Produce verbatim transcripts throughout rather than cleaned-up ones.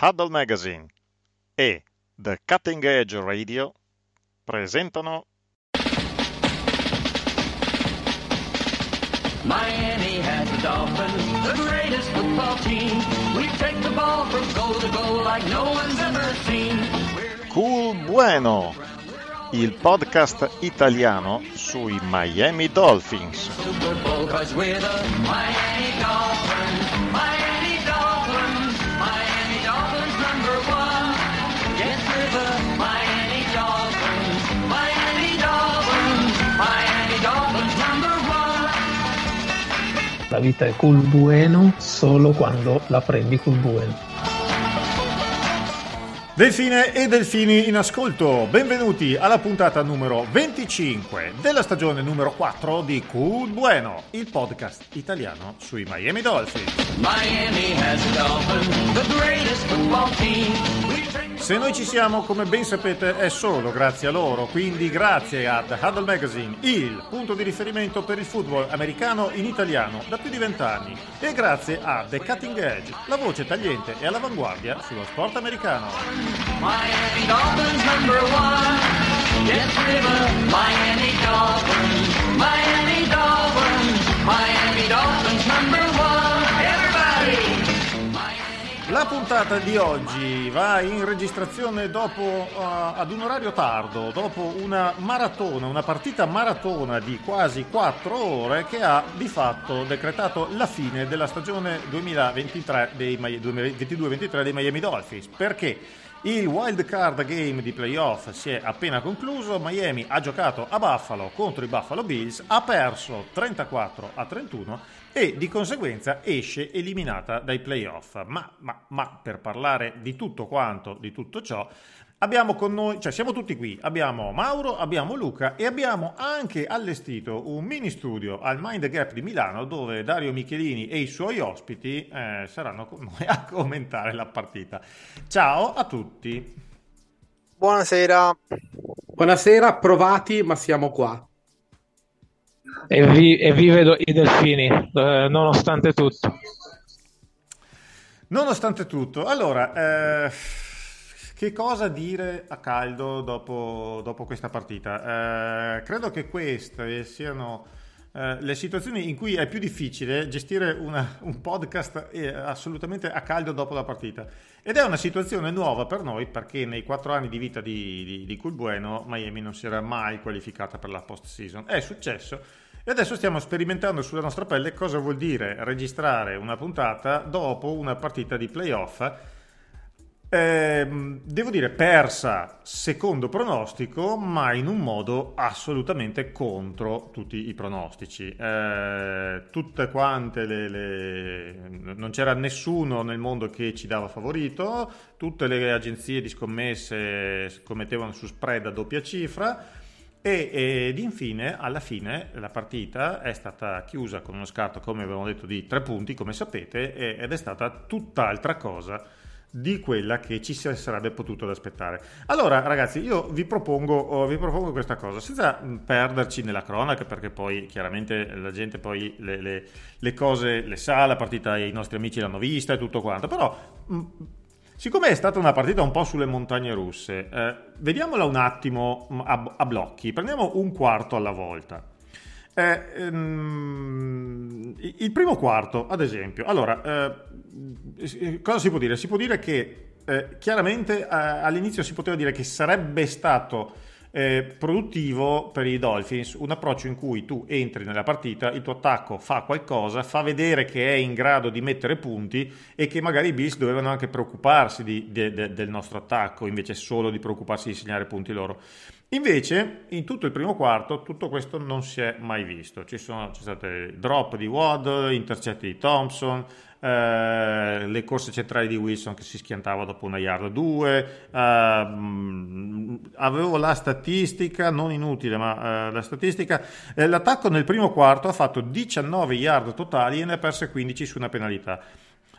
Huddle Magazine e The Cutting Edge Radio presentano Miami has the Dolphins, the greatest football team. We take the ball from goal to goal like no one's ever seen. Cool Bueno, il podcast italiano sui Miami Dolphins. Super Bowl 'cause we're the Miami Dolphins. Miami Dolphins, Miami Dolphins number one. Yes, we're the Miami Dolphins, Miami Dolphins, Miami Dolphins number one. La vita è Cool Bueno solo quando la prendi Cool Bueno. Delfine e delfini in ascolto, benvenuti alla puntata numero venticinque della stagione numero quattro di Cool Bueno, il podcast italiano sui Miami Dolphins. Miami has the Dolphins, the greatest football team. Se noi ci siamo, come ben sapete, è solo grazie a loro, quindi grazie a The Huddle Magazine, il punto di riferimento per il football americano in italiano da più di vent'anni, e grazie a The Cutting Edge, la voce tagliente e all'avanguardia sullo sport americano. Miami Dolphins number one. Yes, we're the Miami Dolphins. Miami Dolphins. Miami Dolphins number one. Everybody. La puntata di oggi va in registrazione dopo uh, ad un orario tardo, dopo una maratona, una partita maratona di quasi quattro ore che ha di fatto decretato la fine della stagione duemilaventitré dei duemilaventidue ventitré dei Miami Dolphins. Perché? Il wild card game di playoff si è appena concluso, Miami ha giocato a Buffalo contro i Buffalo Bills, ha perso trentaquattro a trentuno e di conseguenza esce eliminata dai playoff. Ma, ma, ma per parlare di tutto quanto, di tutto ciò, abbiamo con noi, cioè siamo tutti qui, abbiamo Mauro, abbiamo Luca e abbiamo anche allestito un mini studio al Mind the Gap di Milano dove Dario Michelini e i suoi ospiti eh, saranno con noi a commentare la partita. Ciao a tutti. Buonasera. Buonasera, provati ma siamo qua. Evvi- evvive i delfini, eh, nonostante tutto. Nonostante tutto, allora... Eh... Che cosa dire a caldo dopo, dopo questa partita? Eh, credo che queste siano eh, le situazioni in cui è più difficile gestire una, un podcast eh, assolutamente a caldo dopo la partita. Ed è una situazione nuova per noi perché nei quattro anni di vita di, di, di Cool Bueno Miami non si era mai qualificata per la post-season. È successo e adesso stiamo sperimentando sulla nostra pelle cosa vuol dire registrare una puntata dopo una partita di playoff. Eh, devo dire persa secondo pronostico ma in un modo assolutamente contro tutti i pronostici, eh, tutte quante le, le... non c'era nessuno nel mondo che ci dava favorito, tutte le agenzie di scommesse scommettevano su spread a doppia cifra e, ed infine alla fine la partita è stata chiusa con uno scarto, come avevamo detto, di tre punti, come sapete, ed è stata tutt'altra cosa di quella che ci si sarebbe potuto ad aspettare. Allora ragazzi, io vi propongo, vi propongo questa cosa senza perderci nella cronaca, perché poi chiaramente la gente poi le, le, le cose le sa, la partita i nostri amici l'hanno vista e tutto quanto, però mh, siccome è stata una partita un po' sulle montagne russe, eh, vediamola un attimo a, a blocchi, prendiamo un quarto alla volta. Eh, ehm, il primo quarto, ad esempio, allora eh, cosa si può dire? Si può dire che eh, chiaramente eh, all'inizio si poteva dire che sarebbe stato eh, produttivo per i Dolphins un approccio in cui tu entri nella partita, il tuo attacco fa qualcosa, fa vedere che è in grado di mettere punti e che magari i Bills dovevano anche preoccuparsi di, de, de, del nostro attacco invece solo di preoccuparsi di segnare punti loro. Invece, in tutto il primo quarto, tutto questo non si è mai visto. Ci sono c'è state drop di Waddle, intercetti di Thompson, eh, le corse centrali di Wilson che si schiantava dopo una yard o due. Eh, avevo la statistica, non inutile, ma eh, la statistica. Eh, l'attacco nel primo quarto ha fatto diciannove yard totali e ne ha perse quindici su una penalità.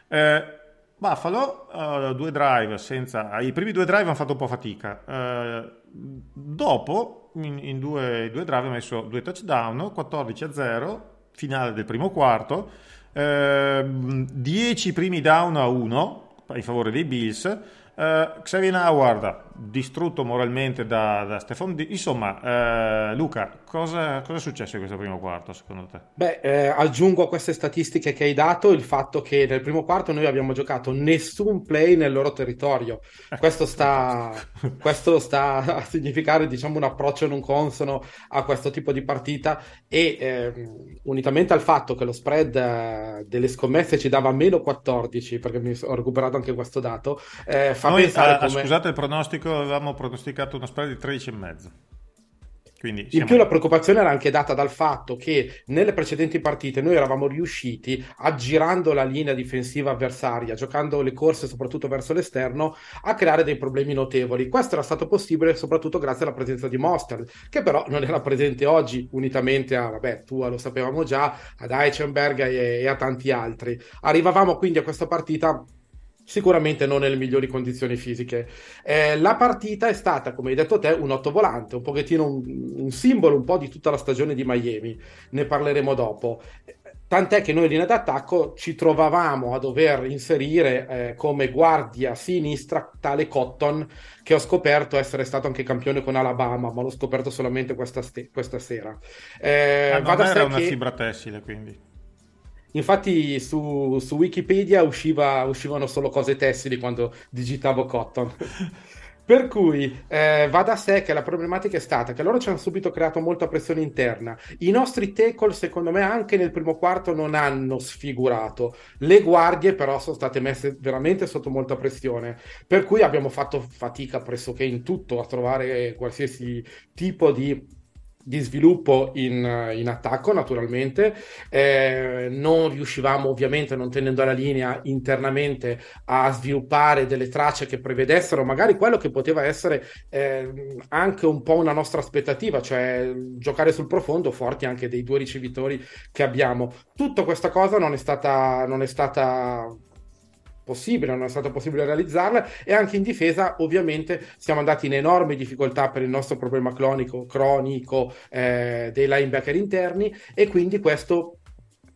Eh, Buffalo, uh, due drive senza... I primi due drive hanno fatto un po' fatica. Uh, dopo, in, in due, due drive, ha messo due touchdown, quattordici a zero, finale del primo quarto, uh, dieci primi down a uno, in favore dei Bills. Uh, Xavien Howard distrutto moralmente da, da Stephon Diggs. Insomma, uh, Luca, cosa, cosa è successo in questo primo quarto secondo te? Beh, eh, aggiungo a queste statistiche che hai dato il fatto che nel primo quarto noi abbiamo giocato nessun play nel loro territorio. Questo sta, questo sta a significare, diciamo, un approccio non consono a questo tipo di partita e eh, unitamente al fatto che lo spread eh, delle scommesse ci dava meno quattordici, perché mi ho recuperato anche questo dato, eh, fa Noi, a, come... scusate il pronostico, avevamo pronosticato uno spread di tredici e mezzo. Quindi siamo... In più la preoccupazione era anche data dal fatto che nelle precedenti partite noi eravamo riusciti, aggirando la linea difensiva avversaria, giocando le corse soprattutto verso l'esterno, a creare dei problemi notevoli. Questo era stato possibile soprattutto grazie alla presenza di Mostert, che però non era presente oggi, unitamente a, vabbè, Tua lo sapevamo già, ad Eichenberg e, e a tanti altri. Arrivavamo quindi a questa partita sicuramente non nelle migliori condizioni fisiche. Eh, la partita è stata, come hai detto te, un otto volante, un pochettino un, un simbolo un po' di tutta la stagione di Miami, ne parleremo dopo. Tant'è che noi in linea d'attacco ci trovavamo a dover inserire eh, come guardia sinistra tale Cotton, che ho scoperto essere stato anche campione con Alabama, ma l'ho scoperto solamente questa, ste- questa sera. Eh, ah, non era una che... fibra tessile, quindi... Infatti su, su Wikipedia usciva, uscivano solo cose tessili quando digitavo Cotton. Per cui eh, va da sé che la problematica è stata che loro ci hanno subito creato molta pressione interna. I nostri tackle, secondo me, anche nel primo quarto non hanno sfigurato. Le guardie però sono state messe veramente sotto molta pressione, per cui abbiamo fatto fatica pressoché in tutto a trovare qualsiasi tipo di... di sviluppo in, in attacco. Naturalmente eh, non riuscivamo, ovviamente non tenendo la linea internamente, a sviluppare delle tracce che prevedessero magari quello che poteva essere eh, anche un po' una nostra aspettativa, cioè giocare sul profondo forti anche dei due ricevitori che abbiamo. Tutta questa cosa non è stata non è stata possibile, non è stato possibile realizzarla, e anche in difesa ovviamente siamo andati in enorme difficoltà per il nostro problema cronico, cronico eh, dei linebacker interni, e quindi questo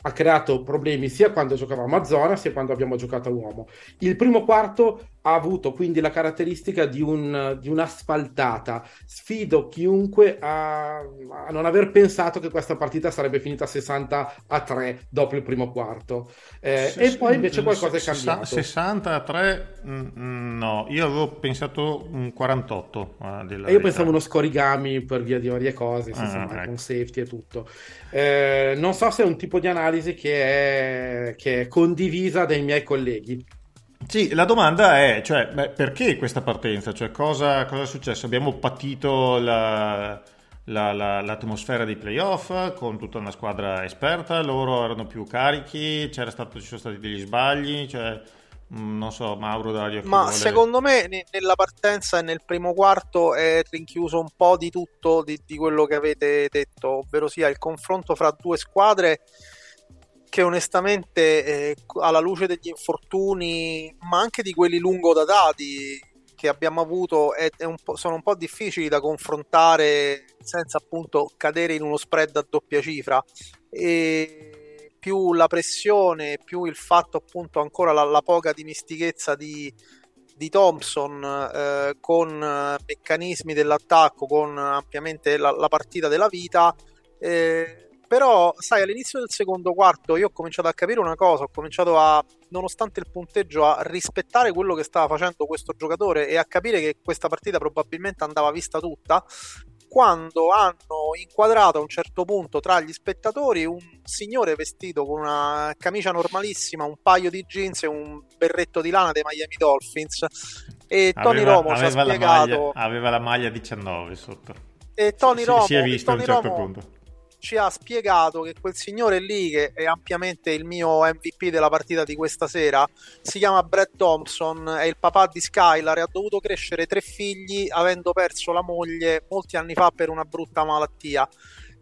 ha creato problemi sia quando giocavamo a zona sia quando abbiamo giocato a uomo. Il primo quarto ha avuto quindi la caratteristica di, un, di un'asfaltata. Sfido chiunque a, a non aver pensato che questa partita sarebbe finita sessanta a tre dopo il primo quarto. Eh, se, e poi invece qualcosa se, è cambiato. sessanta a tre no, io avevo pensato un quarantotto. Eh, e io verità. pensavo uno scorigami per via di varie cose, ah, insomma, ecco. Con safety e tutto. Eh, non so se è un tipo di analisi che è, che è condivisa dai miei colleghi. Sì, la domanda è, cioè, beh, perché questa partenza? Cioè, cosa, cosa è successo? Abbiamo patito la, la, la, l'atmosfera dei playoff con tutta una squadra esperta, loro erano più carichi, c'era stato, ci sono stati degli sbagli, cioè, non so, Mauro, Dario... Ma vuole... secondo me nella partenza e nel primo quarto è rinchiuso un po' di tutto di, di quello che avete detto, ovvero sia il confronto fra due squadre che onestamente eh, alla luce degli infortuni, ma anche di quelli lungo datati che abbiamo avuto, è, è un po', sono un po' difficili da confrontare senza appunto cadere in uno spread a doppia cifra, e più la pressione, più il fatto appunto ancora la, la poca dimestichezza di, di Thompson eh, con meccanismi dell'attacco, con ampiamente la, la partita della vita. eh, Però, sai, all'inizio del secondo quarto io ho cominciato a capire una cosa, ho cominciato a, nonostante il punteggio, a rispettare quello che stava facendo questo giocatore e a capire che questa partita probabilmente andava vista tutta, quando hanno inquadrato a un certo punto tra gli spettatori un signore vestito con una camicia normalissima, un paio di jeans e un berretto di lana dei Miami Dolphins, e Tony aveva, Romo aveva ci ha spiegato... Maglia, aveva la maglia diciannove sotto. E Tony si, Romo... Si è visto a un certo Romo, punto. Ci ha spiegato che quel signore lì, che è ampiamente il mio M V P della partita di questa sera, si chiama Brad Thompson, è il papà di Skylar e ha dovuto crescere tre figli avendo perso la moglie molti anni fa per una brutta malattia.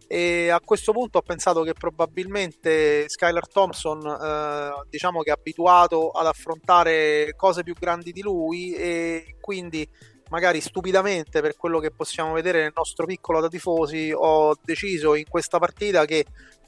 E a questo punto ho pensato che probabilmente Skylar Thompson eh, diciamo che è abituato ad affrontare cose più grandi di lui, e quindi magari stupidamente, per quello che possiamo vedere nel nostro piccolo da tifosi, ho deciso in questa partita che,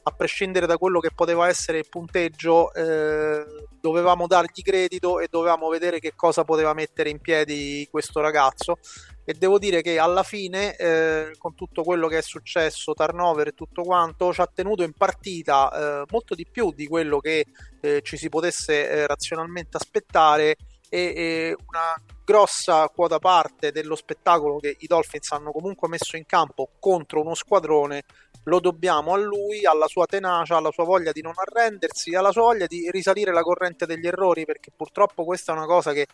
a prescindere da quello che poteva essere il punteggio, eh, dovevamo dargli credito e dovevamo vedere che cosa poteva mettere in piedi questo ragazzo. E devo dire che alla fine, eh, con tutto quello che è successo, turnover e tutto quanto, ci ha tenuto in partita eh, molto di più di quello che eh, ci si potesse eh, razionalmente aspettare, e, e una grossa quota parte dello spettacolo che i Dolphins hanno comunque messo in campo contro uno squadrone lo dobbiamo a lui, alla sua tenacia, alla sua voglia di non arrendersi, alla sua voglia di risalire la corrente degli errori, perché purtroppo questa è una cosa che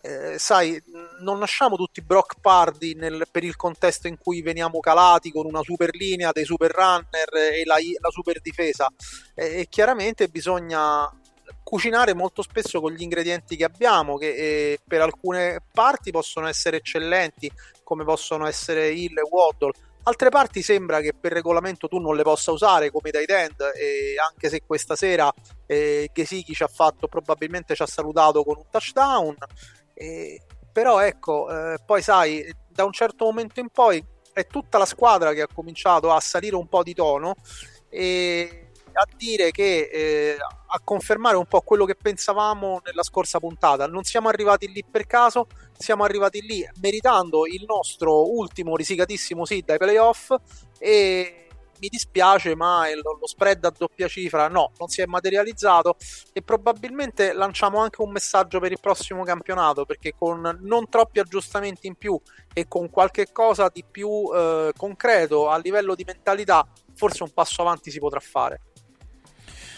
eh, sai, non nasciamo tutti Brock Purdy nel, per il contesto in cui veniamo calati con una super linea, dei super runner e la, la super difesa, e, e chiaramente bisogna cucinare molto spesso con gli ingredienti che abbiamo, che eh, per alcune parti possono essere eccellenti, come possono essere Hill e Waddle. Altre parti sembra che per regolamento tu non le possa usare, come i tight end, e anche se questa sera eh, Gesicki ci ha fatto, probabilmente ci ha salutato con un touchdown, eh, però ecco, eh, poi sai, da un certo momento in poi è tutta la squadra che ha cominciato a salire un po' di tono e a dire che eh, a confermare un po' quello che pensavamo nella scorsa puntata. Non siamo arrivati lì per caso, siamo arrivati lì meritando il nostro ultimo risicatissimo sì dai playoff, e mi dispiace ma lo spread a doppia cifra no, non si è materializzato, e probabilmente lanciamo anche un messaggio per il prossimo campionato, perché con non troppi aggiustamenti in più e con qualche cosa di più eh, concreto a livello di mentalità, forse un passo avanti si potrà fare.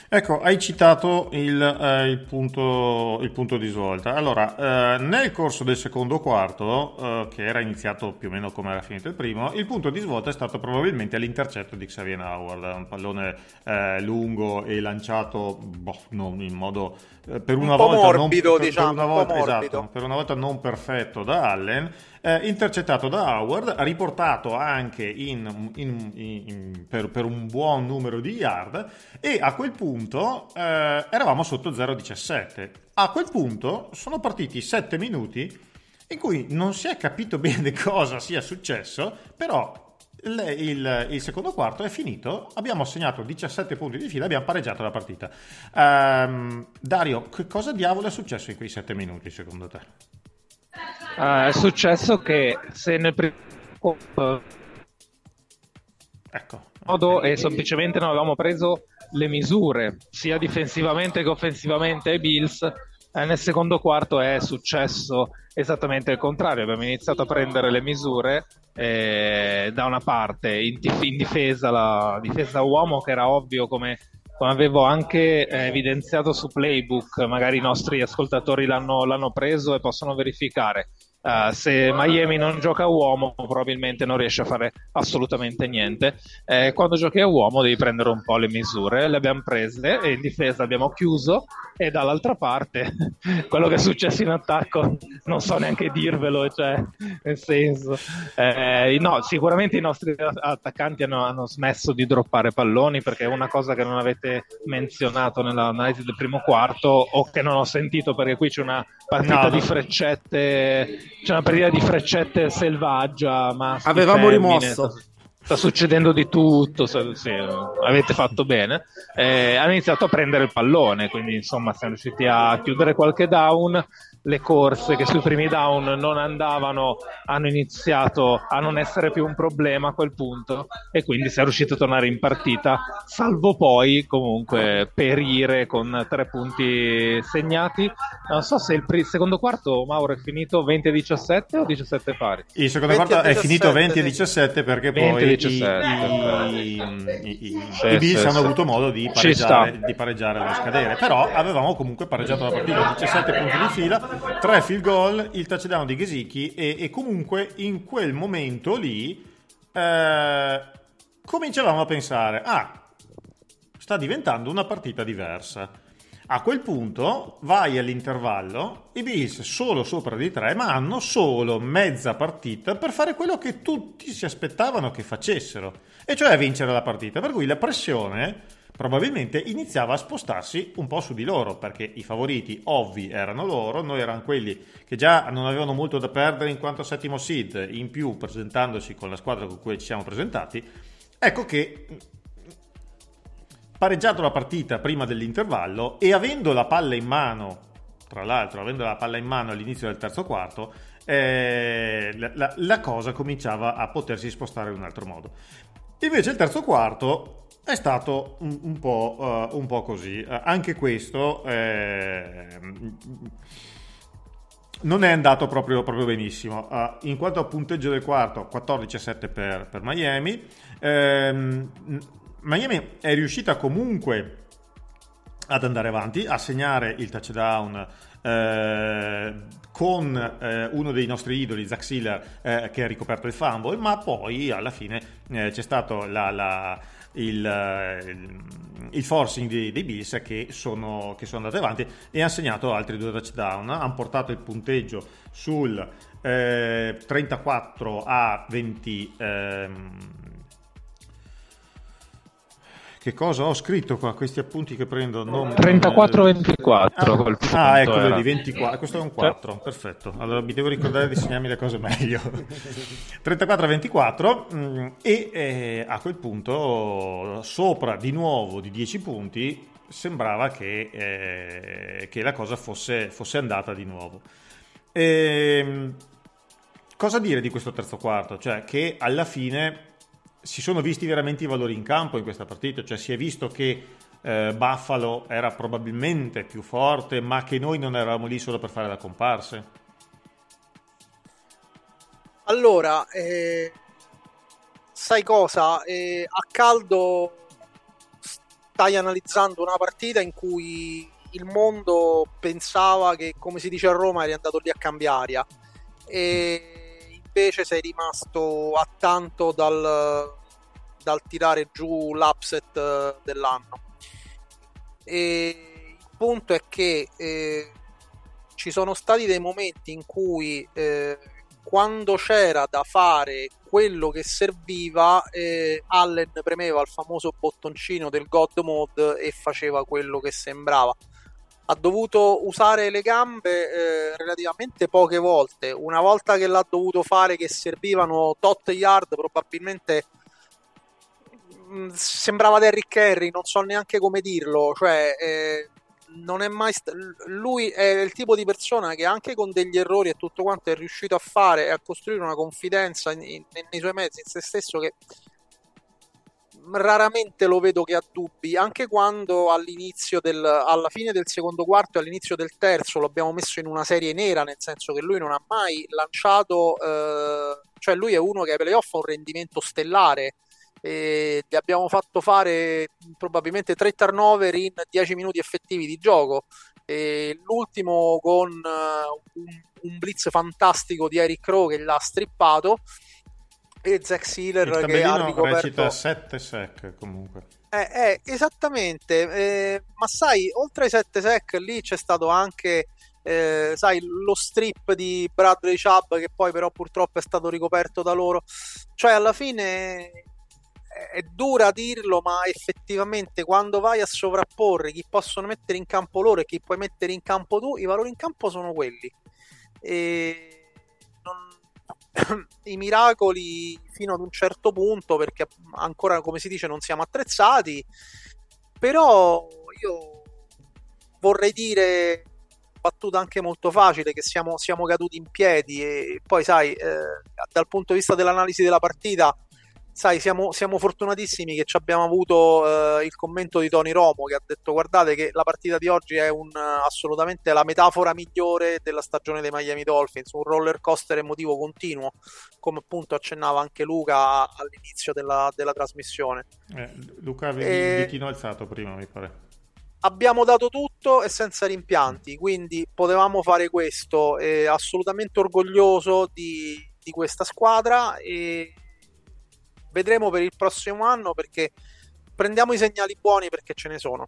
Ecco, hai citato il, eh, il, punto, il punto di svolta. Allora, eh, nel corso del secondo quarto, eh, che era iniziato più o meno come era finito il primo, il punto di svolta è stato probabilmente l'intercetto di Xavien Howard, un pallone eh, lungo e lanciato boh, non in modo eh, per una un po' volta morbido, non, per, diciamo, per una volta, un po' morbido. Esatto, per una volta non perfetto da Allen. Eh, intercettato da Howard, riportato anche in, in, in, in, per, per un buon numero di yard, e a quel punto eh, eravamo sotto zero diciassette. A quel punto sono partiti sette minuti in cui non si è capito bene cosa sia successo, però le, il, il secondo quarto è finito, abbiamo assegnato diciassette punti di fila, abbiamo pareggiato la partita. Um, Dario, che cosa diavolo è successo in quei sette minuti secondo te? Uh, è successo che se nel primo uh, ecco. modo e semplicemente non avevamo preso le misure sia difensivamente che offensivamente ai Bills, eh, nel secondo quarto è successo esattamente il contrario. Abbiamo iniziato a prendere le misure eh, da una parte in, dif- in difesa, la difesa uomo, che era ovvio, come, come avevo anche eh, evidenziato su Playbook, magari i nostri ascoltatori l'hanno, l'hanno preso e possono verificare. Uh, se Miami non gioca a uomo probabilmente non riesce a fare assolutamente niente, eh, quando giochi a uomo devi prendere un po' le misure, le abbiamo prese e in difesa abbiamo chiuso, e dall'altra parte quello che è successo in attacco non so neanche dirvelo, cioè nel senso eh, no, sicuramente i nostri attaccanti hanno, hanno smesso di droppare palloni, perché è una cosa che non avete menzionato nell'analisi del primo quarto, o che non ho sentito, perché qui c'è una partita no, di freccette c'è una partita di freccette selvaggia, ma avevamo termine, rimosso sta, sta succedendo di tutto, se, se, avete fatto bene, eh, hanno iniziato a prendere il pallone, quindi insomma siamo riusciti a chiudere qualche down. Le corse che sui primi down non andavano hanno iniziato a non essere più un problema a quel punto, e quindi si è riuscito a tornare in partita, salvo poi comunque perire con tre punti segnati. Non so se il pre- secondo quarto, Mauro, è finito venti a diciassette o diciassette pari? Il secondo quarto è finito venti a diciassette perché poi i Bills hanno avuto modo di pareggiare, di pareggiare alla scadere, però avevamo comunque pareggiato la partita, diciassette punti di fila, tre field goal, il touchdown di Gesicki, e, e comunque in quel momento lì eh, cominciavamo a pensare ah, sta diventando una partita diversa. A quel punto vai all'intervallo, i Bills solo sopra di tre, ma hanno solo mezza partita per fare quello che tutti si aspettavano che facessero, e cioè vincere la partita, per cui la pressione probabilmente iniziava a spostarsi un po' su di loro, perché i favoriti ovvi erano loro, noi erano quelli che già non avevano molto da perdere in quanto settimo seed, in più presentandosi con la squadra con cui ci siamo presentati. Ecco che pareggiato la partita prima dell'intervallo e avendo la palla in mano, tra l'altro avendo la palla in mano all'inizio del terzo quarto, eh, la, la, la cosa cominciava a potersi spostare in un altro modo. Invece il terzo quarto è stato un, un, po', uh, un po' così. Uh, anche questo eh, non è andato proprio, proprio benissimo. Uh, in quanto a punteggio del quarto, quattordici a sette per, per Miami. Uh, Miami è riuscita comunque ad andare avanti, a segnare il touchdown eh, con eh, uno dei nostri idoli, Zach Sieler, eh, che ha ricoperto il fumble, ma poi alla fine eh, c'è stato la, la, il, il, il forcing dei, dei Bills che sono, che sono andati avanti e hanno segnato altri due touchdown, hanno portato il punteggio sul eh, trentaquattro a venti. Ehm, Che cosa ho scritto qua? Questi appunti che prendo non... trentaquattro ventiquattro. Ah, col ah ecco, vedi, ventiquattro. Questo è un quattro, perfetto. Allora mi devo ricordare di segnarmi le cose meglio. trentaquattro a ventiquattro e eh, a quel punto sopra di nuovo di dieci punti sembrava che, eh, che la cosa fosse, fosse andata di nuovo. E, cosa dire di questo terzo quarto? Cioè che alla fine... si sono visti veramente i valori in campo in questa partita, cioè si è visto che eh, Buffalo era probabilmente più forte, ma che noi non eravamo lì solo per fare la comparsa. Allora, eh, sai cosa? Eh, a caldo stai analizzando una partita in cui il mondo pensava che, come si dice a Roma, eri andato lì a cambiaria. E... invece sei rimasto attanto dal, dal tirare giù l'upset dell'anno. E il punto è che eh, ci sono stati dei momenti in cui eh, quando c'era da fare quello che serviva, eh, Allen premeva il famoso bottoncino del God Mode e faceva quello che sembrava. Ha dovuto usare le gambe eh, relativamente poche volte. Una volta che l'ha dovuto fare, che servivano tot yard, probabilmente mh, sembrava Derrick Henry, non so neanche come dirlo. Cioè, eh, non è mai st- lui è il tipo di persona che anche con degli errori e tutto quanto è riuscito a fare e a costruire una confidenza in, in, nei suoi mezzi, in se stesso, che raramente lo vedo che ha dubbi, anche quando all'inizio del, alla fine del secondo quarto e all'inizio del terzo lo abbiamo messo in una serie nera, nel senso che lui non ha mai lanciato eh, cioè lui è uno che ai playoff ha un rendimento stellare e gli abbiamo fatto fare probabilmente tre turnover in dieci minuti effettivi di gioco e l'ultimo con uh, un, un blitz fantastico di Eric Rowe che l'ha strippato e Zach Sieler che ha ricoperto recita sette sec comunque eh, eh, esattamente eh, ma sai, oltre ai sette sec lì c'è stato anche eh, sai, lo strip di Bradley Chubb che poi però purtroppo è stato ricoperto da loro. Cioè alla fine è dura dirlo, ma effettivamente quando vai a sovrapporre chi possono mettere in campo loro e chi puoi mettere in campo tu, i valori in campo sono quelli e non i miracoli fino ad un certo punto, perché ancora, come si dice, non siamo attrezzati. Però io vorrei dire, battuta anche molto facile, che siamo, siamo caduti in piedi e poi sai eh, dal punto di vista dell'analisi della partita sai siamo, siamo fortunatissimi che ci abbiamo avuto eh, il commento di Tony Romo che ha detto: guardate che la partita di oggi è un, assolutamente la metafora migliore della stagione dei Miami Dolphins, un roller coaster emotivo continuo, come appunto accennava anche Luca all'inizio della, della trasmissione. eh, Luca avevi il ditino alzato prima, mi pare. Abbiamo dato tutto e senza rimpianti, quindi potevamo fare questo. Eh, assolutamente orgoglioso di, di questa squadra e vedremo per il prossimo anno, perché prendiamo i segnali buoni, perché ce ne sono.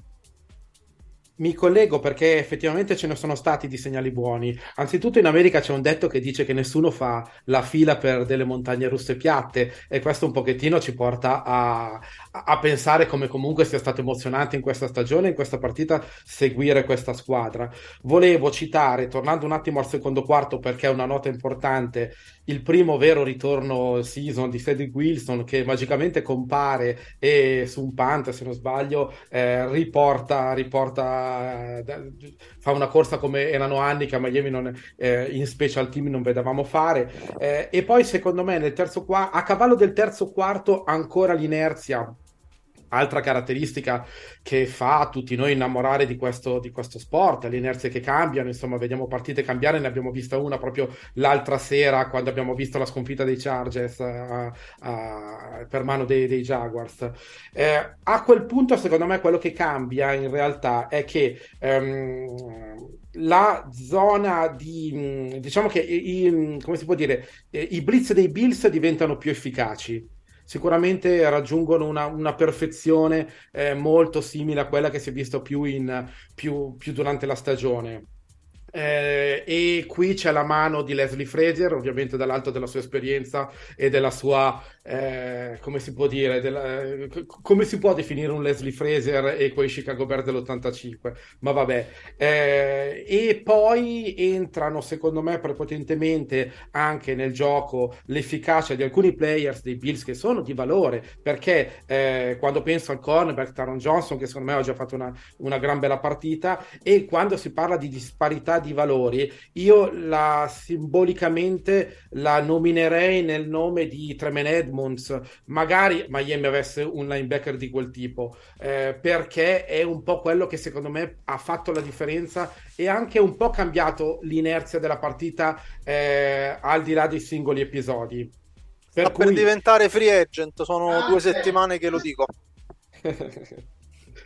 Mi collego perché effettivamente ce ne sono stati di segnali buoni. Anzitutto in America c'è un detto che dice che nessuno fa la fila per delle montagne russe piatte, e questo un pochettino ci porta a, a pensare come comunque sia stato emozionante in questa stagione, in questa partita, seguire questa squadra. Volevo citare, tornando un attimo al secondo quarto perché è una nota importante, il primo vero ritorno season di Sadie Wilson, che magicamente compare e su un punt, se non sbaglio, eh, riporta riporta fa una corsa come erano anni che a Miami non, eh, in special team non vedevamo fare, eh, e poi secondo me nel terzo qua- a cavallo del terzo quarto ancora l'inerzia, altra caratteristica che fa tutti noi innamorare di questo, di questo sport, le inerzie che cambiano, insomma vediamo partite cambiare, ne abbiamo vista una proprio l'altra sera quando abbiamo visto la sconfitta dei Chargers uh, uh, per mano dei, dei Jaguars. Eh, a quel punto secondo me quello che cambia in realtà è che um, la zona di, diciamo che i, i, come si può dire, i blitz dei Bills diventano più efficaci. Sicuramente raggiungono una, una perfezione eh, molto simile a quella che si è visto più, in, più, più durante la stagione. Eh, e qui c'è la mano di Leslie Frazier, ovviamente dall'alto della sua esperienza e della sua, eh, come si può dire, della, eh, c- come si può definire un Leslie Frazier e quei Chicago Bears dell'ottantacinque, ma vabbè. Eh, e poi entrano, secondo me, prepotentemente anche nel gioco l'efficacia di alcuni players dei Bills che sono di valore, perché eh, quando penso al cornerback Taron Johnson, che secondo me oggi ha fatto una, una gran bella partita, e quando si parla di disparità di valori, io la simbolicamente la nominerei nel nome di Tremaine Edmunds. Magari Miami avesse un linebacker di quel tipo, eh, perché è un po' quello che secondo me ha fatto la differenza e anche un po' cambiato l'inerzia della partita, eh, al di là dei singoli episodi. Per, Sta cui... per diventare free agent, sono ah, due settimane eh. che lo dico.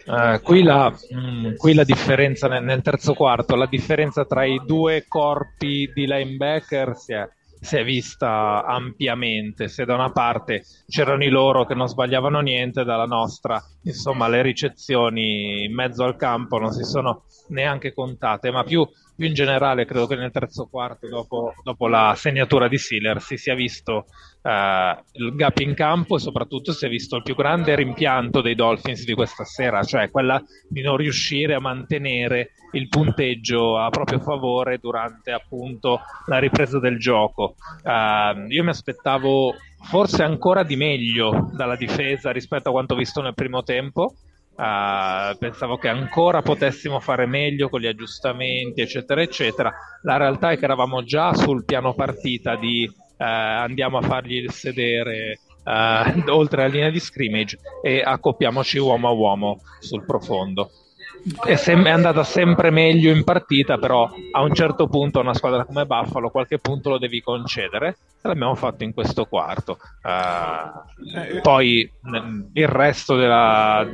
Uh, qui, la, mh, qui la differenza nel, nel terzo quarto, la differenza tra i due corpi di linebacker si è, si è vista ampiamente. Se da una parte c'erano i loro che non sbagliavano niente, dalla nostra insomma le ricezioni in mezzo al campo non si sono neanche contate, ma più, più in generale credo che nel terzo quarto dopo, dopo la segnatura di Sieler si sia visto Uh, il gap in campo, e soprattutto si è visto il più grande rimpianto dei Dolphins di questa sera, cioè quella di non riuscire a mantenere il punteggio a proprio favore durante appunto la ripresa del gioco. Uh, io mi aspettavo forse ancora di meglio dalla difesa rispetto a quanto visto nel primo tempo. Uh, pensavo che ancora potessimo fare meglio con gli aggiustamenti eccetera eccetera. La realtà è che eravamo già sul piano partita di Uh, andiamo a fargli il sedere uh, oltre la linea di scrimmage e accoppiamoci uomo a uomo sul profondo. È, sem- è andata sempre meglio in partita, però a un certo punto una squadra come Buffalo qualche punto lo devi concedere, e l'abbiamo fatto in questo quarto. Uh, poi n- il resto della,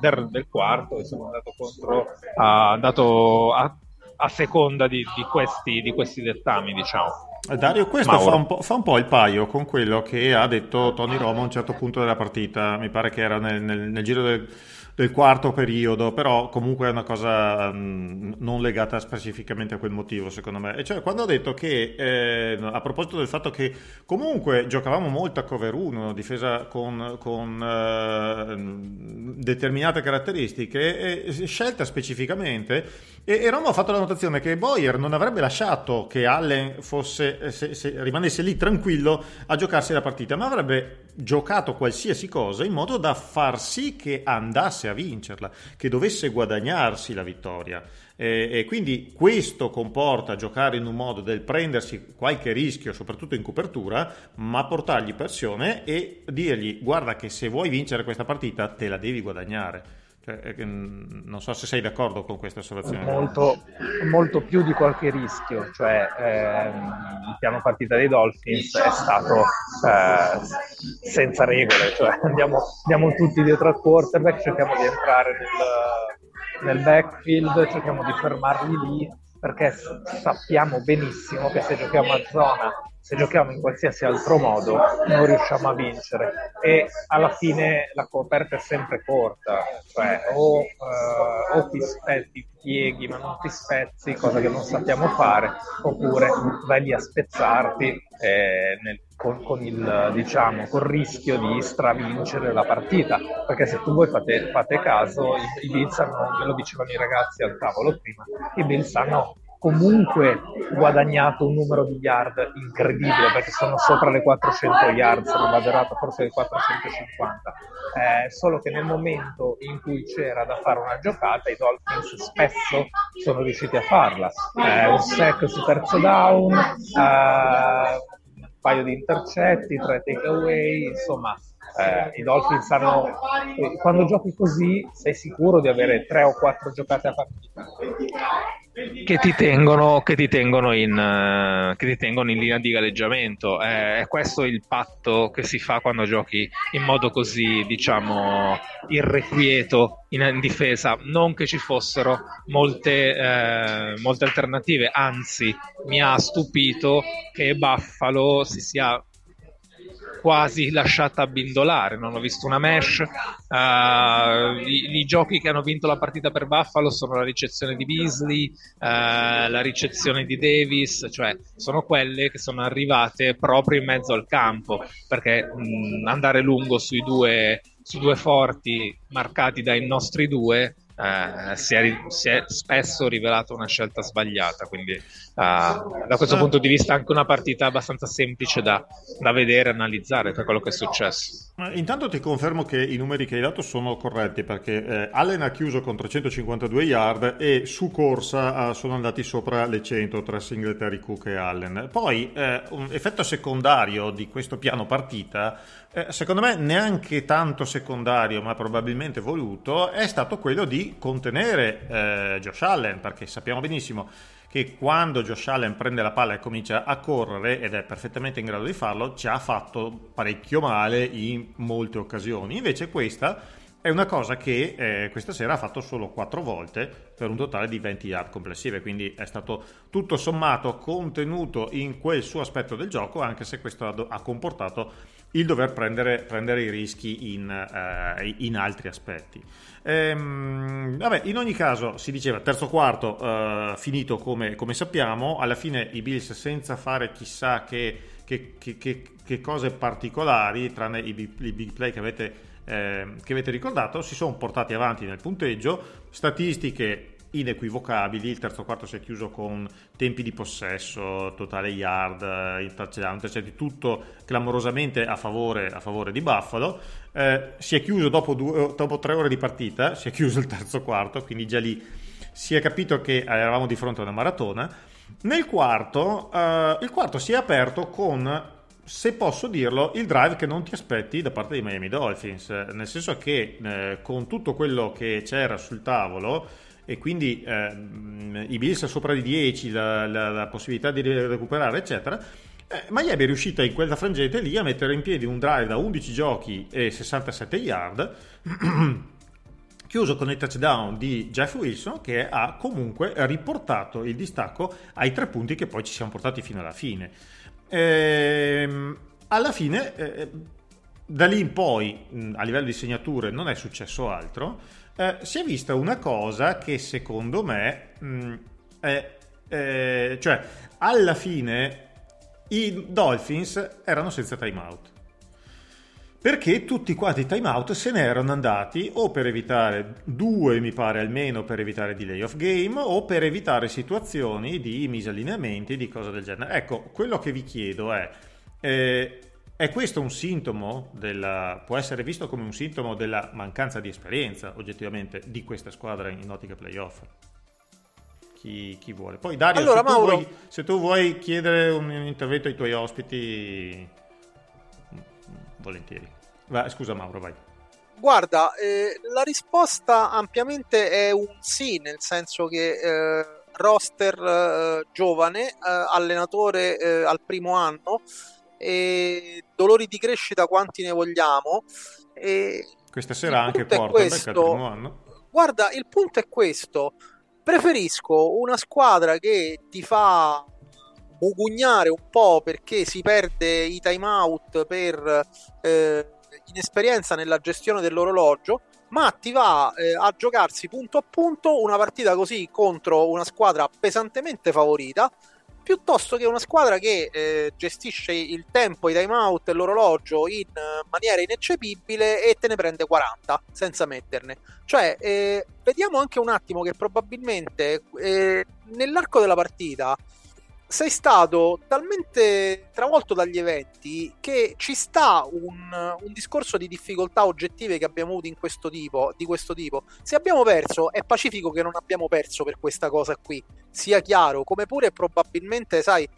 del, del quarto sono andato contro ha uh, dato a, a seconda di, di, questi, di questi dettami, diciamo. Dario, questo fa un, po', fa un po' il paio con quello che ha detto Tony Romo a un certo punto della partita, mi pare che era nel, nel, nel giro del, del quarto periodo, però comunque è una cosa mh, non legata specificamente a quel motivo secondo me, e cioè quando ha detto che eh, a proposito del fatto che comunque giocavamo molto a cover uno, difesa con, con eh, determinate caratteristiche eh, scelta specificamente, e, e Romo ha fatto la notazione che Boyer non avrebbe lasciato che Allen fosse Se, se rimanesse lì tranquillo a giocarsi la partita, ma avrebbe giocato qualsiasi cosa in modo da far sì che andasse a vincerla, che dovesse guadagnarsi la vittoria, e, e quindi questo comporta giocare in un modo del prendersi qualche rischio soprattutto in copertura, ma portargli pressione e dirgli guarda che se vuoi vincere questa partita te la devi guadagnare. Cioè, non so se sei d'accordo con questa osservazione. Molto, molto più di qualche rischio, cioè ehm, il piano partita dei Dolphins è stato eh, senza regole, cioè andiamo, andiamo tutti dietro al quarterback, cerchiamo di entrare nel, nel backfield, cerchiamo di fermarli lì, perché sappiamo benissimo che se giochiamo a zona se giochiamo in qualsiasi altro modo non riusciamo a vincere, e alla fine la coperta è sempre corta, cioè o, eh, o ti spezzi, pieghi ma non ti spezzi, cosa che non sappiamo fare, oppure vai lì a spezzarti eh, nel, con, con il diciamo col rischio di stravincere la partita, perché se tu voi fate, fate caso, i, i Bills hanno, me lo dicevano i ragazzi al tavolo prima, i Bills hanno comunque guadagnato un numero di yard incredibile, perché sono sopra le quattrocento yard, sono esagerato, forse le quattrocentocinquanta, eh, solo che nel momento in cui c'era da fare una giocata i Dolphins spesso sono riusciti a farla, eh, un sack su terzo down, eh, un paio di intercetti, tre takeaway, insomma. Eh, i Dolphins sanno, eh, quando giochi così sei sicuro di avere tre o quattro giocate a partita che ti tengono, che ti tengono in uh, che ti tengono in linea di galleggiamento. Eh, è questo il patto che si fa quando giochi in modo così, diciamo, irrequieto in, in difesa. Non che ci fossero molte eh, molte alternative, anzi mi ha stupito che Buffalo si sia quasi lasciata abbindolare, non ho visto una mesh. Uh, i, i giochi che hanno vinto la partita per Buffalo sono la ricezione di Beasley, uh, la ricezione di Davis, cioè sono quelle che sono arrivate proprio in mezzo al campo, perché mh, andare lungo sui due, su due forti marcati dai nostri due Uh, si, è, si è spesso rivelata una scelta sbagliata, quindi uh, da questo punto di vista anche una partita abbastanza semplice da, da vedere e analizzare per quello che è successo. Intanto ti confermo che i numeri che hai dato sono corretti, perché eh, Allen ha chiuso con trecentocinquantadue yard e su corsa eh, sono andati sopra le cento tra Singletary, Cook e Allen. Poi eh, un effetto secondario di questo piano partita, eh, secondo me neanche tanto secondario ma probabilmente voluto, è stato quello di contenere eh, Josh Allen, perché sappiamo benissimo che quando Josh Allen prende la palla e comincia a correre, ed è perfettamente in grado di farlo, ci ha fatto parecchio male in molte occasioni. Invece questa è una cosa che eh, questa sera ha fatto solo quattro volte per un totale di venti yard complessive, quindi è stato tutto sommato contenuto in quel suo aspetto del gioco, anche se questo ha comportato il dover prendere, prendere i rischi in, eh, in altri aspetti. Ehm, vabbè, in ogni caso si diceva terzo quarto eh, finito come, come sappiamo, alla fine i Bills senza fare chissà che, che, che, che, che cose particolari, tranne i big, i big play che avete, eh, che avete ricordato, si sono portati avanti nel punteggio, statistiche inequivocabili, il terzo quarto si è chiuso con tempi di possesso, totale yard, il touchdown, cioè di tutto clamorosamente a favore, a favore di Buffalo. Eh, si è chiuso dopo, due, dopo tre ore di partita, si è chiuso il terzo quarto, quindi già lì si è capito che eravamo di fronte a una maratona. Nel quarto, eh, il quarto si è aperto con, se posso dirlo, il drive che non ti aspetti da parte dei Miami Dolphins, nel senso che eh, con tutto quello che c'era sul tavolo, e quindi eh, i Bills sopra di dieci, la, la, la possibilità di recuperare eccetera, eh, Miami è riuscita in quella frangente lì a mettere in piedi un drive da undici giochi e sessantasette yard chiuso con il touchdown di Jeff Wilson, che ha comunque riportato il distacco ai tre punti che poi ci siamo portati fino alla fine. Ehm, alla fine eh, da lì in poi a livello di segnature non è successo altro. Eh, si è vista una cosa che secondo me mh, eh, eh, cioè alla fine i Dolphins erano senza timeout, perché tutti quanti i timeout se ne erano andati o per evitare due, mi pare almeno, per evitare delay of game o per evitare situazioni di misalineamenti, di cose del genere. Ecco, quello che vi chiedo è eh, è questo un sintomo della, può essere visto come un sintomo della mancanza di esperienza oggettivamente di questa squadra in ottica playoff? Chi, chi vuole? Poi Dario, allora, se, tu Mauro... vuoi, se tu vuoi chiedere un intervento ai tuoi ospiti, volentieri. Va, scusa Mauro, vai. Guarda, eh, la risposta ampiamente è un sì, nel senso che eh, roster eh, giovane, eh, allenatore eh, al primo anno, e dolori di crescita quanti ne vogliamo, e questa sera anche Portland al primo anno. Guarda, il punto è questo: preferisco una squadra che ti fa mugugnare un po' perché si perde i time out per eh, inesperienza nella gestione dell'orologio, Matti va eh, a giocarsi punto a punto una partita così contro una squadra pesantemente favorita, piuttosto che una squadra che eh, gestisce il tempo, i time out e l'orologio in eh, maniera ineccepibile e te ne prende quaranta senza metterne. Cioè eh, vediamo anche un attimo che probabilmente eh, nell'arco della partita sei stato talmente travolto dagli eventi che ci sta un, un discorso di difficoltà oggettive che abbiamo avuto in questo tipo, di questo tipo. Se abbiamo perso, è pacifico che non abbiamo perso per questa cosa qui, sia chiaro, come pure probabilmente, sai,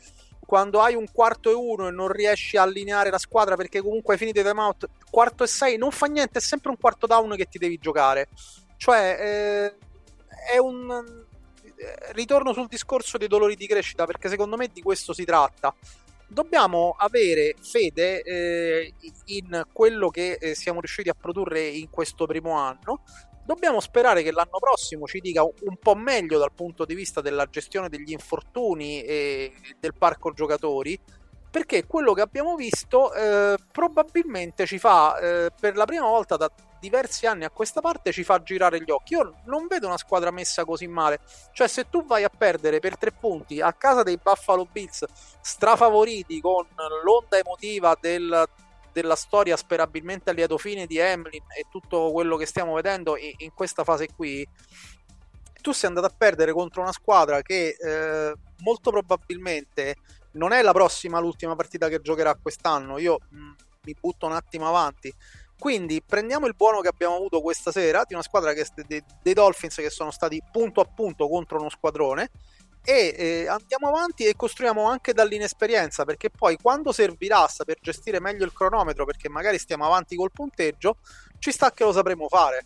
quando hai un quarto e uno e non riesci a allineare la squadra perché comunque hai finito i time out, quarto e sei, non fa niente, è sempre un quarto down che ti devi giocare. Cioè, eh, è un... ritorno sul discorso dei dolori di crescita, perché secondo me di questo si tratta. Dobbiamo avere fede eh, in quello che eh, siamo riusciti a produrre in questo primo anno. Dobbiamo sperare che l'anno prossimo ci dica un po' meglio dal punto di vista della gestione degli infortuni e del parco giocatori, perché quello che abbiamo visto eh, probabilmente ci fa eh, per la prima volta da diversi anni a questa parte ci fa girare gli occhi. Io non vedo una squadra messa così male, cioè se tu vai a perdere per tre punti a casa dei Buffalo Bills strafavoriti con l'onda emotiva del, della storia sperabilmente a lieto fine di Hamlin e tutto quello che stiamo vedendo in, in questa fase qui, tu sei andato a perdere contro una squadra che eh, molto probabilmente non è la prossima l'ultima partita che giocherà quest'anno. Io mh, mi butto un attimo avanti. Quindi prendiamo il buono che abbiamo avuto questa sera di una squadra che, de, dei Dolphins che sono stati punto a punto contro uno squadrone e eh, andiamo avanti e costruiamo anche dall'inesperienza, perché poi quando servirà saper gestire meglio il cronometro, perché magari stiamo avanti col punteggio, ci sta che lo sapremo fare.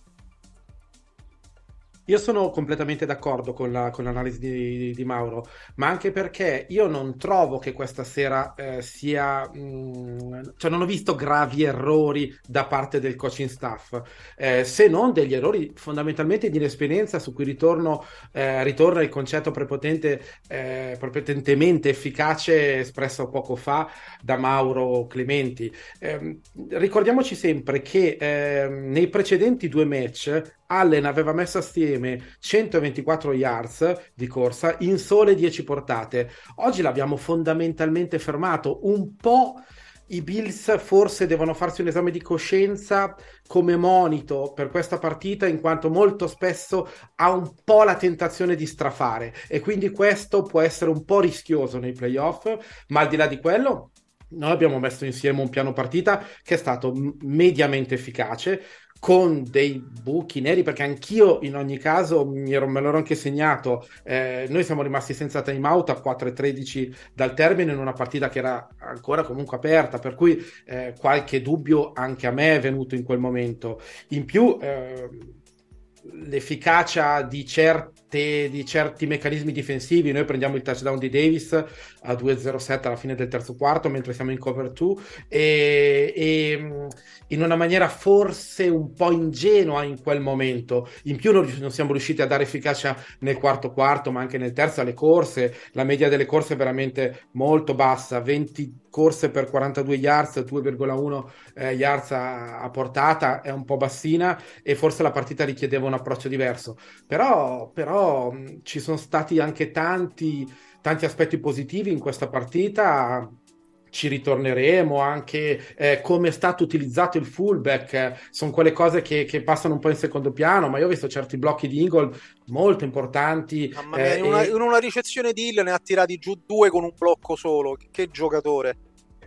Io sono completamente d'accordo con, la, con l'analisi di, di Mauro, ma anche perché io non trovo che questa sera eh, sia... Mh, cioè non ho visto gravi errori da parte del coaching staff, eh, se non degli errori fondamentalmente di inesperienza su cui ritorno, eh, ritorna il concetto prepotente, eh, prepotentemente efficace espresso poco fa da Mauro Clementi. Eh, ricordiamoci sempre che eh, nei precedenti due match Allen aveva messo assieme centoventiquattro yards di corsa in sole dieci portate. Oggi l'abbiamo fondamentalmente fermato. Un po' i Bills forse devono farsi un esame di coscienza come monito per questa partita, in quanto molto spesso ha un po' la tentazione di strafare e quindi questo può essere un po' rischioso nei playoff, ma al di là di quello noi abbiamo messo insieme un piano partita che è stato mediamente efficace, con dei buchi neri, perché anch'io in ogni caso mi ero, me l'ero anche segnato, eh, noi siamo rimasti senza time out a quattro e tredici dal termine in una partita che era ancora comunque aperta, per cui eh, qualche dubbio anche a me è venuto in quel momento. In più eh, l'efficacia di certe, di certi meccanismi difensivi, noi prendiamo il touchdown di Davis a due zero sette alla fine del terzo quarto mentre siamo in cover due e, e in una maniera forse un po' ingenua in quel momento. In più non, non siamo riusciti a dare efficacia nel quarto quarto ma anche nel terzo alle corse, la media delle corse è veramente molto bassa, venti corse per quarantadue yards, due virgola uno eh, yards a, a portata, è un po' bassina e forse la partita richiedeva un approccio diverso, però, però mh, ci sono stati anche tanti, tanti aspetti positivi in questa partita. Ci ritorneremo anche eh, come è stato utilizzato il fullback, eh, sono quelle cose che, che passano un po' in secondo piano, ma io ho visto certi blocchi di Ingold molto importanti. Mamma mia, eh, in, una, e... in una ricezione di Hill ne ha tirati giù due con un blocco solo, che giocatore,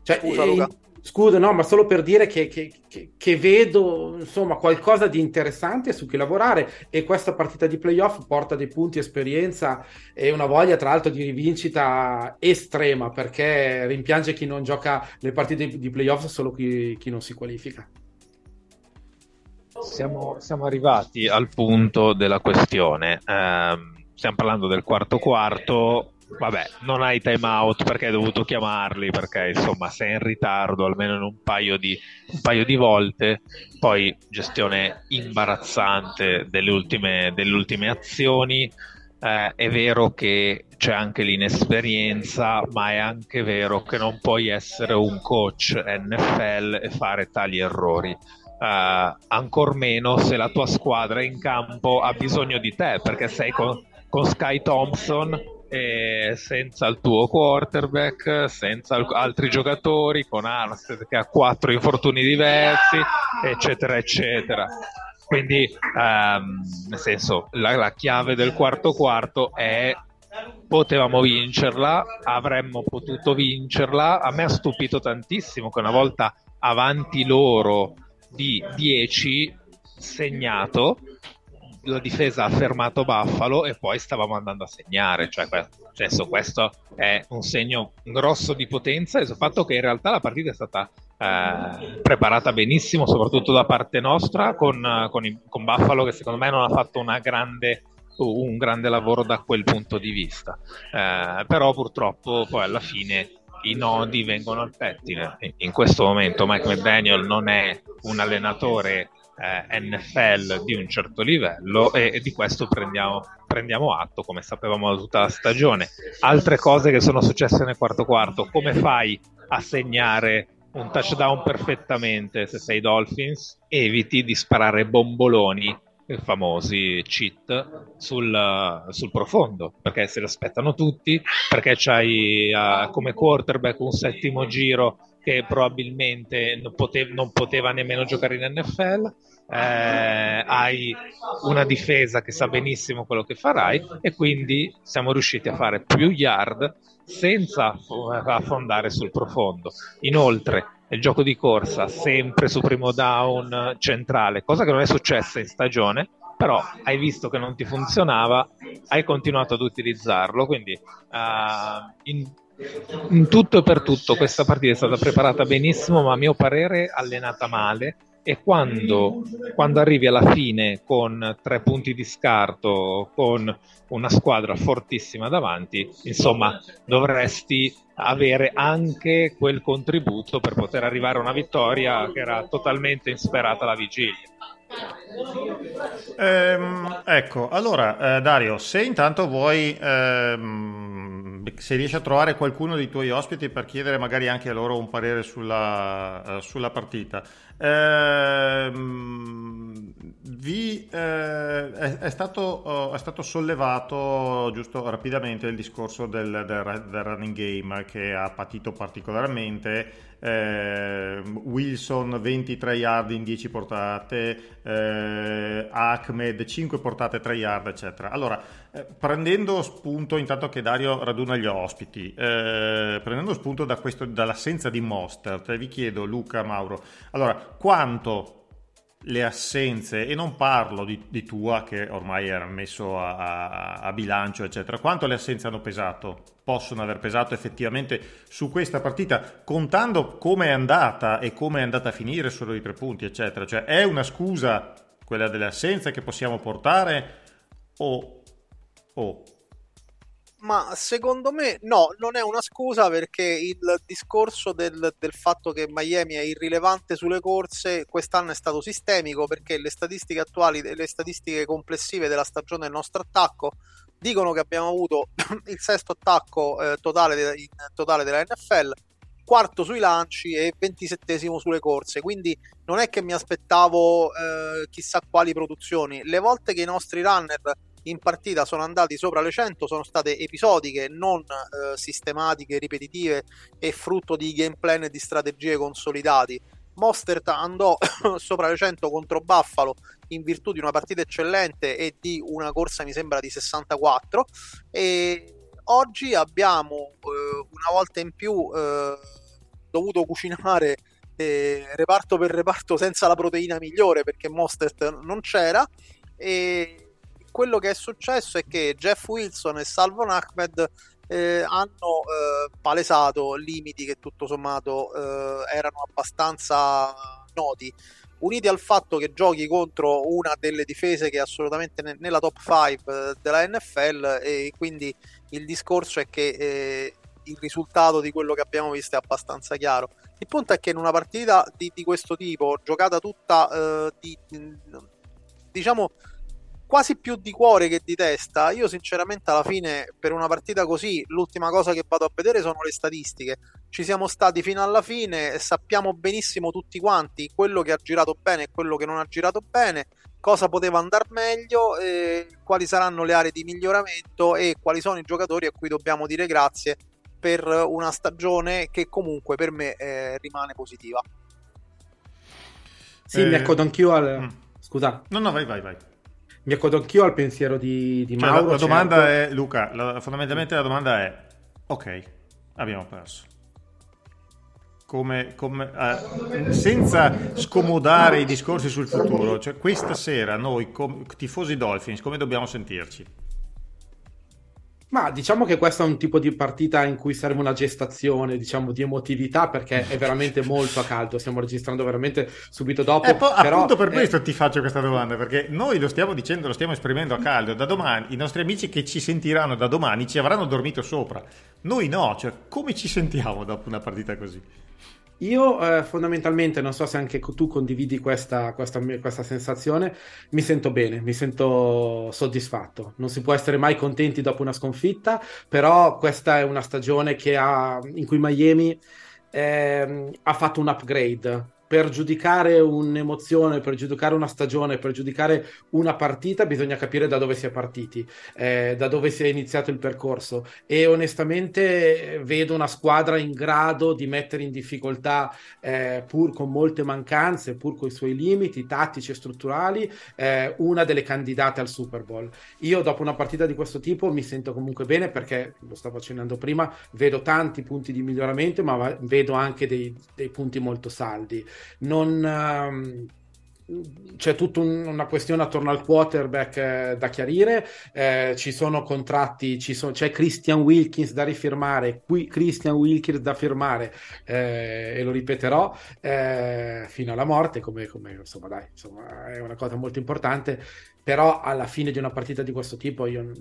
cioè, scusa e... Luca. Scusa, no, ma solo per dire che, che, che, che vedo insomma qualcosa di interessante su cui lavorare e questa partita di playoff porta dei punti, esperienza e una voglia tra l'altro di rivincita estrema, perché rimpiange chi non gioca le partite di playoff solo chi, chi non si qualifica. Siamo, siamo arrivati al punto della questione, eh, stiamo parlando del quarto quarto. Vabbè, non hai time out perché hai dovuto chiamarli, perché insomma sei in ritardo almeno in un paio di, un paio di volte. Poi gestione imbarazzante delle ultime, delle ultime azioni, eh, è vero che c'è anche l'inesperienza, ma è anche vero che non puoi essere un coach N F L e fare tali errori. Uh, ancor meno se la tua squadra in campo ha bisogno di te, perché sei con, con Sky Thompson e senza il tuo quarterback, senza il, altri giocatori, con Armstead che ha quattro infortuni diversi, eccetera eccetera. Quindi um, nel senso, la, la chiave del quarto quarto è: potevamo vincerla, avremmo potuto vincerla. A me ha stupito tantissimo che una volta avanti loro di dieci segnato, la difesa ha fermato Buffalo e poi stavamo andando a segnare. Cioè, adesso questo è un segno grosso di potenza, e il fatto che in realtà la partita è stata eh, preparata benissimo, soprattutto da parte nostra, con, con, i, con Buffalo che secondo me non ha fatto una grande un grande lavoro da quel punto di vista, eh, però purtroppo poi alla fine i nodi vengono al pettine. In questo momento Mike McDaniel non è un allenatore eh, N F L di un certo livello, e, e di questo prendiamo, prendiamo atto, come sapevamo tutta la stagione. Altre cose che sono successe nel quarto quarto: come fai a segnare un touchdown perfettamente se sei Dolphins? Eviti di sparare bomboloni, famosi cheat, sul, sul profondo, perché se lo aspettano tutti, perché c'hai uh, come quarterback un settimo giro che probabilmente non poteva, non poteva nemmeno giocare in N F L, eh, hai una difesa che sa benissimo quello che farai, e quindi siamo riusciti a fare più yard senza affondare sul profondo. Inoltre il gioco di corsa sempre su primo down centrale, cosa che non è successa in stagione, però hai visto che non ti funzionava, hai continuato ad utilizzarlo. Quindi uh, in, in tutto e per tutto questa partita è stata preparata benissimo, ma a mio parere allenata male, e quando, quando arrivi alla fine con tre punti di scarto, con una squadra fortissima davanti, insomma dovresti avere anche quel contributo per poter arrivare a una vittoria che era totalmente insperata alla vigilia. Ehm, ecco, allora eh, Dario, se intanto vuoi, ehm, se riesci a trovare qualcuno dei tuoi ospiti per chiedere magari anche a loro un parere sulla, eh, sulla partita. Ehm, vi, eh, è, è, stato, è stato sollevato giusto rapidamente il discorso del, del, del running game, che ha patito particolarmente. Eh, Wilson ventitré yard in dieci portate, eh, Ahmed cinque portate tre yard, eccetera. Allora, eh, prendendo spunto, intanto che Dario raduna gli ospiti, eh, prendendo spunto da questo, dall'assenza di Mostert, vi chiedo, Luca, Mauro, allora, quanto le assenze, e non parlo di, di tua che ormai era messo a, a, a bilancio eccetera, quanto le assenze hanno pesato, possono aver pesato effettivamente su questa partita, contando come è andata e come è andata a finire solo i tre punti eccetera? Cioè, è una scusa quella delle assenze che possiamo portare o o ma secondo me no, non è una scusa, perché il discorso del, del fatto che Miami è irrilevante sulle corse quest'anno è stato sistemico, perché le statistiche attuali, le statistiche complessive della stagione del nostro attacco dicono che abbiamo avuto il sesto attacco eh, totale, de, in, totale della N F L, quarto sui lanci e ventisettesimo sulle corse. Quindi non è che mi aspettavo eh, chissà quali produzioni. Le volte che i nostri runner in partita sono andati sopra le cento sono state episodiche, non eh, sistematiche, ripetitive e frutto di game plan e di strategie consolidati. Mostert andò sopra le cento contro Buffalo in virtù di una partita eccellente e di una corsa, mi sembra, di sessantaquattro, e oggi abbiamo eh, una volta in più eh, dovuto cucinare eh, reparto per reparto senza la proteina migliore, perché Mostert non c'era. E quello che è successo è che Jeff Wilson e Salvon Ahmed eh, hanno eh, palesato limiti che tutto sommato eh, erano abbastanza noti, uniti al fatto che giochi contro una delle difese che è assolutamente ne- nella top cinque della N F L, e quindi il discorso è che eh, il risultato di quello che abbiamo visto è abbastanza chiaro. Il punto è che in una partita di, di questo tipo, giocata tutta eh, di, diciamo quasi più di cuore che di testa. Io sinceramente alla fine per una partita così l'ultima cosa che vado a vedere sono le statistiche. Ci siamo stati fino alla fine, sappiamo benissimo tutti quanti quello che ha girato bene e quello che non ha girato bene, cosa poteva andare meglio, eh, quali saranno le aree di miglioramento e quali sono i giocatori a cui dobbiamo dire grazie per una stagione che comunque per me eh, rimane positiva. Sì, eh... mi accodo anch'io al... Mm. Scusa. No, no, vai, vai, vai. Mi accodo anch'io al pensiero di, di cioè, Mauro. La, la domanda certo. è, Luca, la, fondamentalmente la domanda è, ok, abbiamo perso. Come, come, eh, senza scomodare i discorsi sul futuro, cioè questa sera noi com- tifosi Dolphins come dobbiamo sentirci? Ma diciamo che questa è un tipo di partita in cui serve una gestazione, diciamo, di emotività, perché è veramente molto a caldo, stiamo registrando veramente subito dopo. Eh, po- però, appunto per eh... questo ti faccio questa domanda, perché noi lo stiamo dicendo, lo stiamo esprimendo a caldo. Da domani i nostri amici che ci sentiranno da domani ci avranno dormito sopra, noi no, cioè come ci sentiamo dopo una partita così? Io eh, fondamentalmente, non so se anche tu condividi questa, questa, questa sensazione, mi sento bene, mi sento soddisfatto. Non si può essere mai contenti dopo una sconfitta, però questa è una stagione che ha, in cui Miami eh, ha fatto un upgrade. Per giudicare un'emozione, per giudicare una stagione, per giudicare una partita bisogna capire da dove si è partiti, eh, da dove si è iniziato il percorso, e onestamente vedo una squadra in grado di mettere in difficoltà, eh, pur con molte mancanze, pur con i suoi limiti tattici e strutturali, eh, una delle candidate al Super Bowl. Io dopo una partita di questo tipo mi sento comunque bene, perché, lo stavo accennando prima, vedo tanti punti di miglioramento, ma vedo anche dei, dei punti molto saldi. Non um, c'è tutta un, una questione attorno al quarterback eh, da chiarire, eh, ci sono contratti, ci sono, c'è Christian Wilkins da rifirmare, qui Christian Wilkins da firmare, eh, e lo ripeterò eh, fino alla morte, come, come insomma dai, insomma, è una cosa molto importante. Però alla fine di una partita di questo tipo io,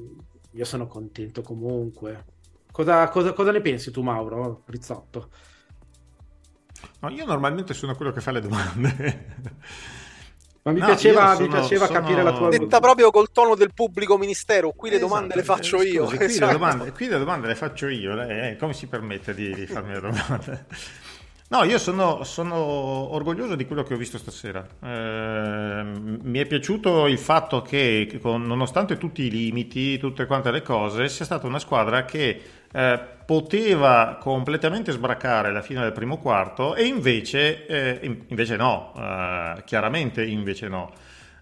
io sono contento comunque. Cosa, cosa, cosa ne pensi tu, Mauro Rizzotto? No, io normalmente sono quello che fa le domande. Ma mi no, piaceva, sono, mi piaceva sono... capire la tua... Detta proprio col tono del pubblico ministero, qui le esatto, domande le faccio scusi, io. Qui, esatto. le domande, qui le domande le faccio io, eh, come si permette di, di farmi le domande? No, io sono, sono orgoglioso di quello che ho visto stasera. Eh, mi è piaciuto il fatto che, con, nonostante tutti i limiti, tutte quante le cose, sia stata una squadra che... Eh, poteva completamente sbraccare alla fine del primo quarto e invece, eh, invece no, eh, chiaramente invece no,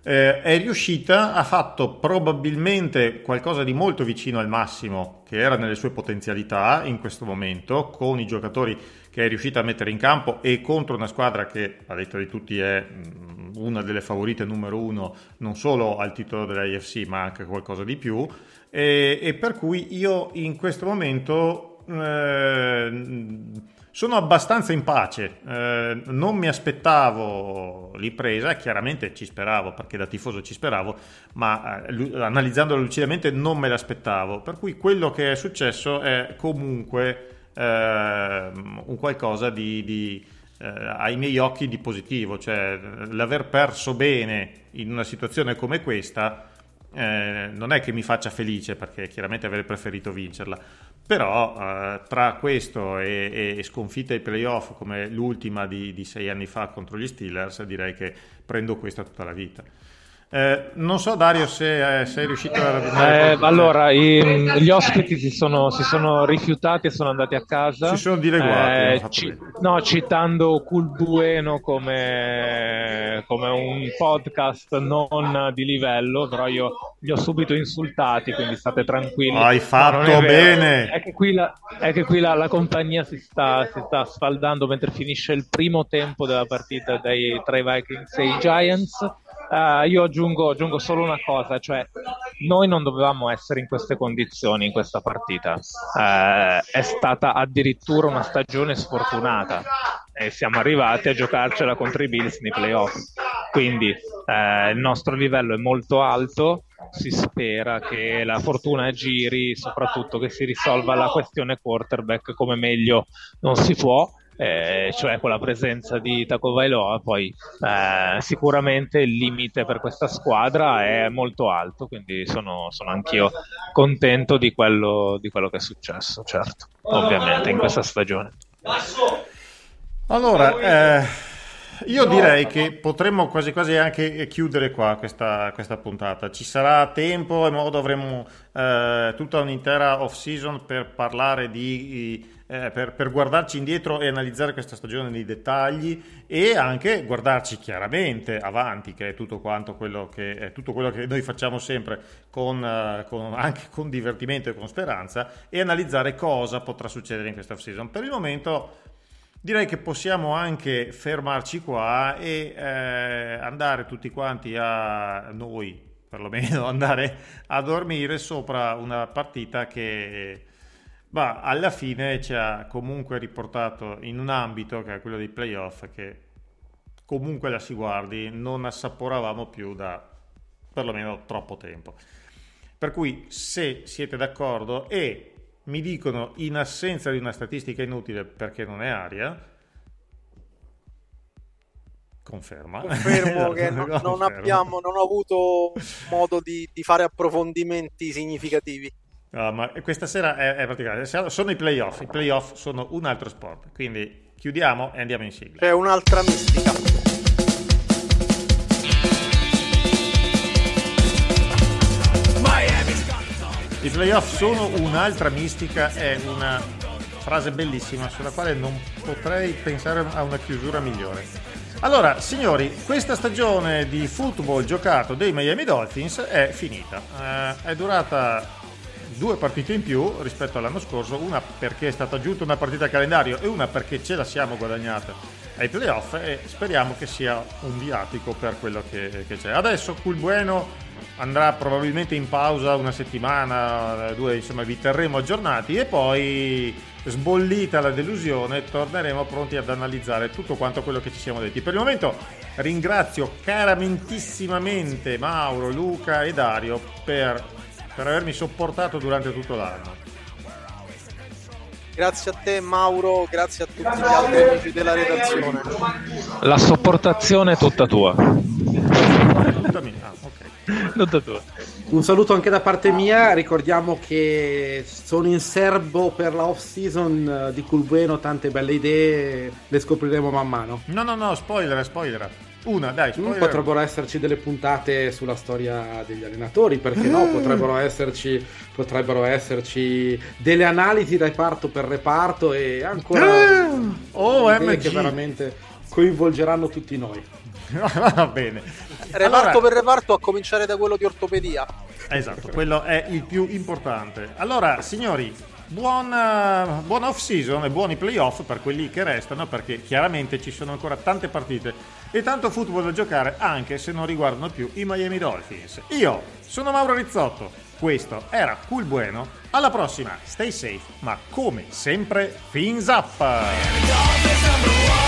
eh, è riuscita, ha fatto probabilmente qualcosa di molto vicino al massimo che era nelle sue potenzialità in questo momento, con i giocatori che è riuscita a mettere in campo e contro una squadra che, a detta di tutti, è una delle favorite numero uno non solo al titolo dell'A F C ma anche qualcosa di più. E, e per cui io in questo momento eh, sono abbastanza in pace, eh, non mi aspettavo l'impresa, chiaramente ci speravo perché da tifoso ci speravo, ma eh, analizzandolo lucidamente non me l'aspettavo, per cui quello che è successo è comunque eh, un qualcosa di, di eh, ai miei occhi di positivo, cioè l'aver perso bene in una situazione come questa Eh, non è che mi faccia felice, perché chiaramente avrei preferito vincerla, però eh, tra questo e, e sconfitta ai playoff come l'ultima di, di sei anni fa contro gli Steelers, direi che prendo questa tutta la vita. Eh, non so Dario se eh, sei riuscito a eh, allora i, gli ospiti si sono, si sono rifiutati e sono andati a casa, si sono dileguati, eh, ci, no, citando Cool Bueno come, come un podcast non di livello, però io li ho subito insultati, quindi state tranquilli. Hai fatto bene, è che qui la, è che qui la, la compagnia si sta, si sta sfaldando mentre finisce il primo tempo della partita dei, tra i Vikings e i Giants. Uh, io aggiungo, aggiungo solo una cosa, cioè noi non dovevamo essere in queste condizioni in questa partita, uh, è stata addirittura una stagione sfortunata e siamo arrivati a giocarcela contro i Bills nei playoff, quindi uh, il nostro livello è molto alto, si spera che la fortuna giri, soprattutto che si risolva la questione quarterback come meglio non si può. eh, cioè con la presenza di Tagovailoa, poi eh, sicuramente il limite per questa squadra è molto alto, quindi sono, sono anch'io contento di quello, di quello che è successo, certo, ovviamente in questa stagione. Allora, eh, io direi che potremmo quasi quasi anche chiudere qua questa, questa puntata. Ci sarà tempo e modo, avremo eh, tutta un'intera off-season per parlare di... Eh, per, per guardarci indietro e analizzare questa stagione nei dettagli e anche guardarci chiaramente avanti, che è tutto quanto quello che è tutto quello che noi facciamo sempre con, eh, con, anche con divertimento e con speranza, e analizzare cosa potrà succedere in questa off-season. Per il momento direi che possiamo anche fermarci qua e eh, andare tutti quanti a noi, perlomeno andare a dormire sopra una partita che ma alla fine ci ha comunque riportato in un ambito che è quello dei playoff, che comunque la si guardi non assaporavamo più da perlomeno troppo tempo. Per cui, se siete d'accordo e mi dicono in assenza di una statistica inutile perché non è aria, conferma. Confermo che non, non, confermo. Abbiamo, non ho avuto modo di, di fare approfondimenti significativi. No, ma questa sera è, è praticamente sono i playoff. I playoff sono un altro sport. Quindi chiudiamo e andiamo in sigla. C'è un'altra mistica. I playoff sono un'altra mistica. È una frase bellissima sulla quale non potrei pensare a una chiusura migliore. Allora, signori, questa stagione di football giocato dei Miami Dolphins è finita. Eh, è durata due partite in più rispetto all'anno scorso, una perché è stata aggiunta una partita a calendario e una perché ce la siamo guadagnata ai playoff, e speriamo che sia un viatico per quello che, che c'è. Adesso Cool Bueno andrà probabilmente in pausa una settimana, due, insomma vi terremo aggiornati, e poi, sbollita la delusione, torneremo pronti ad analizzare tutto quanto quello che ci siamo detti. Per il momento ringrazio caramentissimamente Mauro, Luca e Dario per... per avermi sopportato durante tutto l'anno. Grazie a te Mauro, grazie a tutti gli altri amici della redazione. La sopportazione è tutta tua. Tutta mia, ah, ok. Tutta tua. Un saluto anche da parte mia, ricordiamo che sono in serbo per la off season di Cool Bueno, tante belle idee, le scopriremo man mano. No, no, no, spoiler, spoiler. Una, dai, spoiler. Potrebbero esserci delle puntate sulla storia degli allenatori, perché no? Potrebbero esserci, potrebbero esserci delle analisi reparto per reparto e ancora O M G che veramente coinvolgeranno tutti noi. Va bene. Reparto allora, per reparto, a cominciare da quello di ortopedia. Esatto, quello è il più importante. Allora, signori, buona, buona off season e buoni playoff per quelli che restano, perché chiaramente ci sono ancora tante partite e tanto football da giocare, anche se non riguardano più i Miami Dolphins. Io sono Mauro Rizzotto, questo era Cool Bueno, alla prossima, stay safe, ma come sempre, fins up!